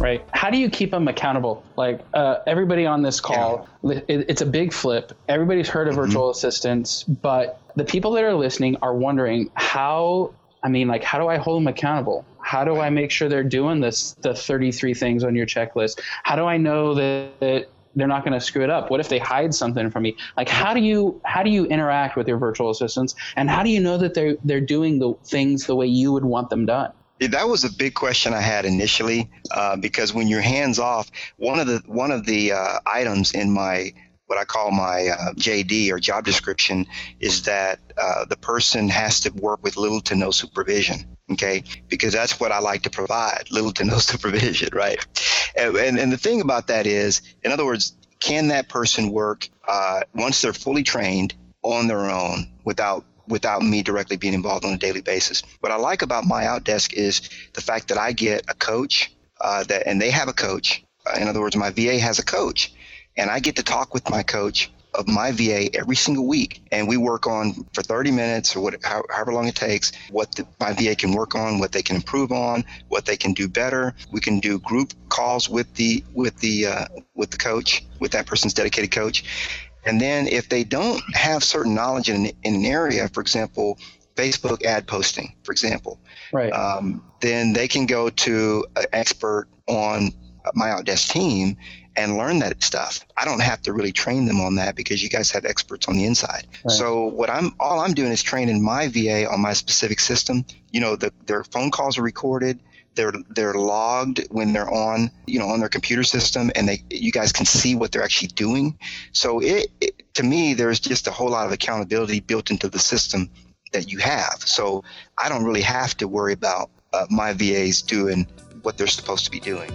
right? How do you keep them accountable? Like everybody on this call, it's a big flip. Everybody's heard of virtual assistants, but the people that are listening are wondering how do I hold them accountable? How do I make sure they're doing this, the 33 things on your checklist? How do I know that they're not going to screw it up? What if they hide something from me? Like, how do you interact with your virtual assistants, and how do you know that they're doing the things the way you would want them done? That was a big question I had initially, because when you're hands off, one of the items in my what I call my JD or job description is that the person has to work with little to no supervision. Okay, because that's what I like to provide, little to no supervision, right? And the thing about that is, in other words, can that person work once they're fully trained on their own without me directly being involved on a daily basis? What I like about MyOutDesk is the fact that I get a coach, and they have a coach. In other words, my VA has a coach, and I get to talk with my coach of my VA every single week, and we work on for 30 minutes or however long it takes what my VA can work on, what they can improve on, what they can do better. We can do group calls with the coach, with that person's dedicated coach. And then if they don't have certain knowledge in an area, for example, Facebook ad posting, for example, right, then they can go to an expert on MyOutDesk team and learn that stuff. I don't have to really train them on that because you guys have experts on the inside. Right. So all I'm doing is training my VA on my specific system. You know, their phone calls are recorded. They're logged when they're on their computer system, and you guys can see what they're actually doing. So it to me, there's just a whole lot of accountability built into the system that you have. So I don't really have to worry about my VAs doing what they're supposed to be doing.